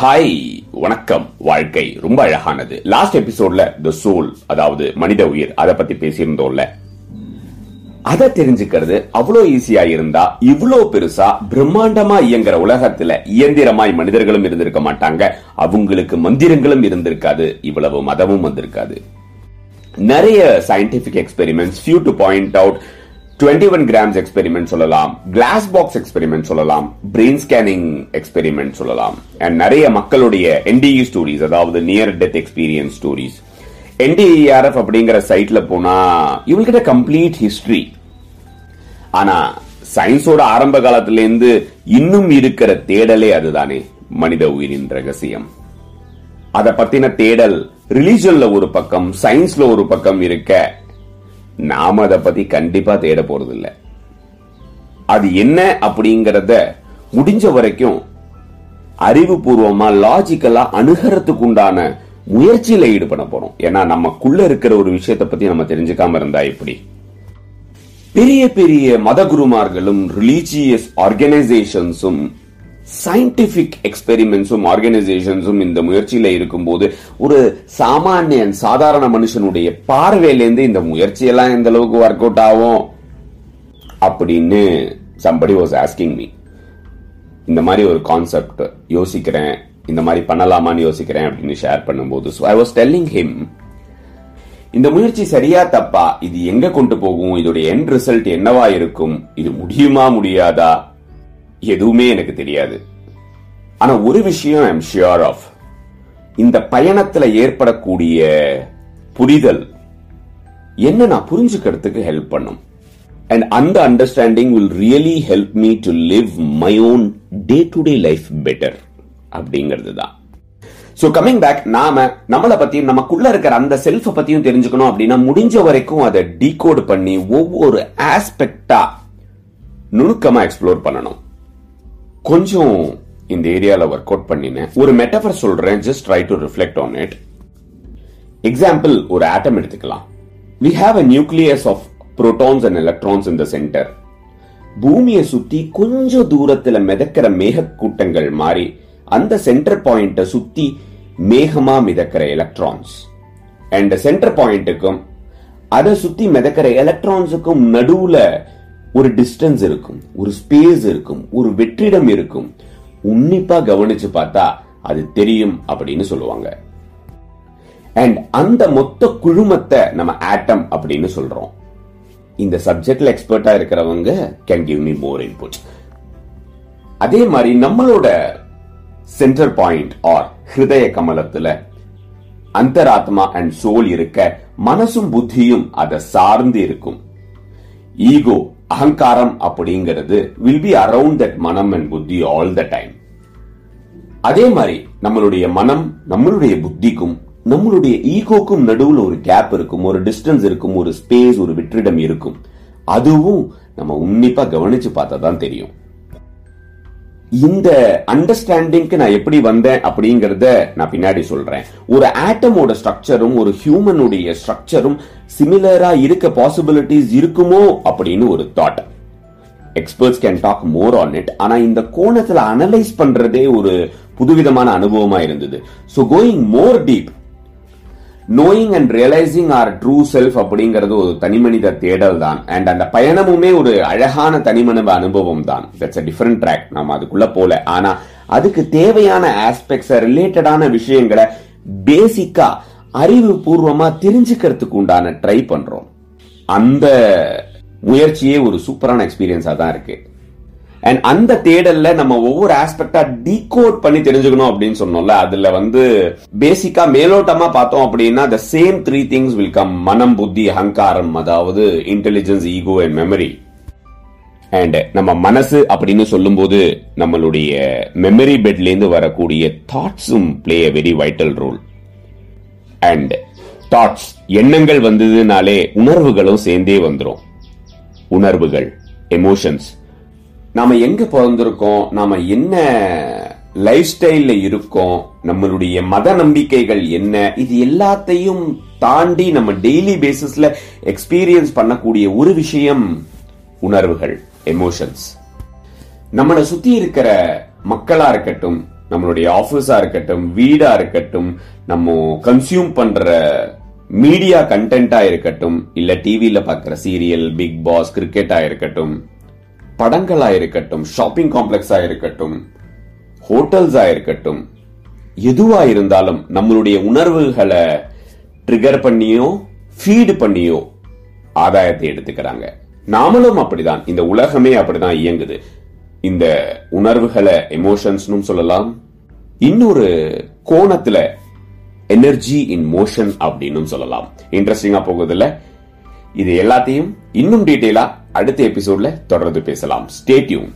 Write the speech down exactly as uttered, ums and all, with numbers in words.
Hi, வணக்கம். வாழ்க்கை ரொம்ப அழகானது. லாஸ்ட் எபிசோட்ல தி சோல், அதாவது மனித உயிர், அதை பத்தி பேசியிருந்தோம்ல. அதை தெரிஞ்சுக்கிறது அவ்வளோ ஈஸியா இருந்தா இவ்வளோ பெருசா பிரம்மாண்டமா இயங்குற உலகத்துல இயந்திரமாய் மனிதர்களும் இருந்திருக்க மாட்டாங்க. அவங்களுக்கு மந்திரங்களும் இருந்திருக்காது, இவ்வளவு மதமும் வந்திருக்காது. நிறைய scientific experiments, few to point out. இருபத்தி ஒன்று கிராம்ஸ் எக்ஸ்பெரிமெண்ட் சொல்லலாம், கிளாஸ் பாக்ஸ் எக்ஸ்பெரிமெண்ட் சொல்லலாம், பிரெயின் ஸ்கேனிங் எக்ஸ்பெரிமெண்ட் சொல்லலாம். அண்ட் நிறைய மக்களுடைய என்டிஇ ஸ்டோரிஸ், அதாவது near death experience stories. NDERF அப்படிங்கிற சைட்ல போனா இவங்ககிட்ட கம்ப்ளீட் ஹிஸ்டரி. ஆனா சயின்ஸோட ஆரம்ப காலத்துல இருந்து இன்னும் இருக்கிற தேடலே அதுதானே, மனித உயிரின் ரகசியம். அதை பத்தின தேடல் ரிலீஜன்ல ஒரு பக்கம், சயின்ஸ்ல ஒரு பக்கம் இருக்க, நாம அதை பத்தி கண்டிப்பா தேட போறது இல்ல. அது என்ன அப்படிங்கறத முடிஞ்ச வரைக்கும் அறிவுபூர்வமா லாஜிக்கலா அணுகிறதுக்கு உண்டான முயற்சியில ஈடுபட போறோம். ஏன்னா நமக்குள்ள இருக்கிற ஒரு விஷயத்தை பத்தி நம்ம தெரிஞ்சுக்காம இருந்தா எப்படி? பெரிய பெரிய மத குருமார்களும் ரிலீஜியஸ் ஆர்கனைசேஷன்ஸும் சயின்டிபிக் எக்ஸ்பெரிமெண்ட்ஸும் ஆர்கனைசேஷன்ஸும் இந்த முயற்சியில இருக்கும்போது ஒரு சாமானியன் சாதாரண மனுஷனுடைய பார்வையிலேருந்து இந்த முயற்சியெல்லாம் எந்த அளவுக்கு ஒர்க் அவுட் ஆகும் அப்படின்னு somebody was asking me. இந்த மாதிரி ஒரு கான்செப்ட் யோசிக்கிறேன், இந்த மாதிரி பண்ணலாமான்னு யோசிக்கிறேன் அப்படின்னு ஷேர் பண்ணும்போது so I was telling him, இந்த முயற்சி சரியா தப்பா, இது எங்க கொண்டு போகும், இதோட எண்ட் ரிசல்ட் என்னவா இருக்கும், இது முடியுமா முடியாதா, எதுவுமே எனக்கு தெரியாது. ஆனா ஒரு விஷயம் ஐ எம் ஷியோர் ஆஃப், இந்த பயணத்துல ஏற்படக்கூடிய புரிதல் என்ன நான் புரிஞ்சுக்கிறதுக்கு ஹெல்ப் பண்ணும். அண்ட் அந்த understanding will really help me to live my own day to day life better அப்படிங்கிறது தான். சோ கமிங் பேக், நாம நம்மளை பத்தியும் நமக்குள்ள இருக்கிற அந்த செல்ஃபை பத்தியும் தெரிஞ்சுக்கணும் அப்படின்னா முடிஞ்ச வரைக்கும் அதை டீகோட் பண்ணி ஒவ்வொரு ஆஸ்பெக்டா நுணுக்கமா எக்ஸ்ப்ளோர் பண்ணணும். கொஞ்சம் இந்த ஏரியால ஒர்க் அவுட் பண்ணினேன். ஒரு மெட்டஃபர் சொல்றேன், just try to reflect on it. Example, ஒரு ஆட்டம் எடுத்துக்கலாம். We have a nucleus of protons and electrons in the center. பூமியை சுத்தி கொஞ்சம் தூரத்துல மிதக்கிற மேக கூட்டங்கள் மாறி அந்த சென்டர் பாயிண்ட சுத்தி மேகமா மிதக்கிற எலக்ட்ரான்ஸ், அண்ட் சென்டர் பாயிண்ட்டுக்கும் அதை சுத்தி மிதக்கிற எலக்ட்ரான்ஸுக்கும் நடுவுல ஒரு டிஸ்டன்ஸ் இருக்கும், ஒரு ஸ்பேஸ் இருக்கும், ஒரு வெற்றிடம் இருக்கும். உன்னிப்பா கவனிச்சு பார்த்தா அது தெரியும் அப்படின்னு சொல்லுவாங்க. அண்ட் அந்த மொத்த குழுமத்தை நம்ம ஆட்டம் அப்படின்னு சொல்றோம். இந்த சப்ஜெக்ட்ல எக்ஸ்பர்ட்டா இருக்கிறவங்க can give me more input. அதே மாதிரி நம்மளோட சென்டர் பாயிண்ட் ஆர் ஹிருதய கமலத்துல அந்தராத்மா அண்ட் சோல் இருக்க, மனசும் புத்தியும் அதை சார்ந்து இருக்கும். ஈகோ, அகங்காரம் அப்படிங்கிறது வில் பி அரவுண்ட் தட் மனம் அண்ட் புத்தி ஆல் த டைம். அதே மாதிரி நம்மளுடைய மனம், நம்மளுடைய புத்திக்கும் நம்மளுடைய ஈகோக்கும் நடுவில் ஒரு கேப் இருக்கும், ஒரு டிஸ்டன்ஸ் இருக்கும், ஒரு ஸ்பேஸ், ஒரு வெற்றிடம் இருக்கும். அதுவும் நம்ம உன்னிப்பா கவனிச்சு பார்த்தா தான் தெரியும். இந்த அண்டர்ஸ்டாண்டிங்க்கு நான் எப்படி வந்தேன் அப்படிங்கறத நான் பின்னாடி சொல்றேன். ஒரு ஆட்டமோட ஸ்ட்ரக்சரும் ஒரு ஹியூமனுடைய ஸ்ட்ரக்சரும் சிமிலரா இருக்க பாசிபிலிட்டிஸ் இருக்குமோ அப்படின்னு ஒரு thought. Experts can talk more on it. ஆனா இந்த கோணத்துல அனலைஸ் பண்றதே ஒரு புதுவிதமான அனுபவமா இருந்தது. So going more deep, knowing and realising our true self அப்படிங்கிறது ஒரு தனிமனித தேடல் தான். அண்ட் அந்த பயணமுமே ஒரு அழகான தனிமனித அனுபவம் தான். தட்ஸ் அ டிஃபரண்ட் ட்ராக், நம்ம அதுக்குள்ள போல. ஆனா அதுக்கு தேவையான ஆஸ்பெக்ட்ஸ், ரிலேட்டடான விஷயங்களை பேசிக்கா அறிவுபூர்வமா தெரிஞ்சுக்கிறதுக்கு உண்டான ட்ரை பண்றோம். அந்த முயற்சியே ஒரு சூப்பரான எக்ஸ்பீரியன்ஸா தான் இருக்கு. அண்ட் அந்த தேடல்ல நம்ம ஒவ்வொரு ஆஸ்பெக்டா டீகோட் பண்ணி தெரிஞ்சுக்கணும் அப்படின்னு சொன்னோம்ல, அதுல வந்து பேசிக்கா மேலோட்டமா பார்த்தோம் அப்படின்னா the same three things will come. மனம், புத்தி, அகங்காரம், அதாவது intelligence, ego and memory. And நம்ம மனசு அப்படின்னு சொல்லும் போது நம்மளுடைய மெமரி பெட்ல இருந்து வரக்கூடிய தாட்ஸும் play a very vital role. And thoughts, எண்ணங்கள் வந்ததுனாலே உணர்வுகளும் சேர்ந்தே வந்துடும். உணர்வுகள், எமோஷன்ஸ், நாம எங்க பிறந்திருக்கோம், நாம என்ன லைஃப் ஸ்டைல்ல இருக்கோம், நம்மளுடைய மத நம்பிக்கைகள் என்ன, இது எல்லாத்தையும் தாண்டி நம்ம டெய்லி பேசிஸ்ல எக்ஸ்பீரியன்ஸ் பண்ணக்கூடிய ஒரு விஷயம் உணர்வுகள், எமோஷன்ஸ். நம்மளை சுத்தி இருக்கிற மக்களா இருக்கட்டும், நம்மளுடைய ஆபீஸா இருக்கட்டும், வீடா இருக்கட்டும், நம்ம கன்சியூம் பண்ற மீடியா கண்டென்ட்டா இருக்கட்டும், இல்ல டிவியில பாக்குற சீரியல், பிக் பாஸ், கிரிக்கெட்டா இருக்கட்டும், படங்களா இருக்கட்டும், ஷாப்பிங் காம்ப்ளெக்ஸா இருக்கட்டும், ஹோட்டல்ஸா இருக்கட்டும், எதுவா இருந்தாலும் நம்மளுடைய உணர்வுகளை ட்ரிகர் பண்ணியோ ஃபீடு பண்ணியோ ஆதாயத்தை எடுத்துக்கிறாங்க. நாமளும் அப்படிதான், இந்த உலகமே அப்படிதான் இயங்குது. இந்த உணர்வுகளை எமோஷன்ஸ்னும் சொல்லலாம், இன்னொரு கோணத்துல எனர்ஜி இன் மோஷன் அப்படின்னு சொல்லலாம். இன்ட்ரெஸ்டிங்கா போகுதுல்ல? இது எல்லாத்தையும் இன்னும் டீட்டெயிலா அடுத்த எபிசோட்ல தொடர்ந்து பேசலாம். Stay tune.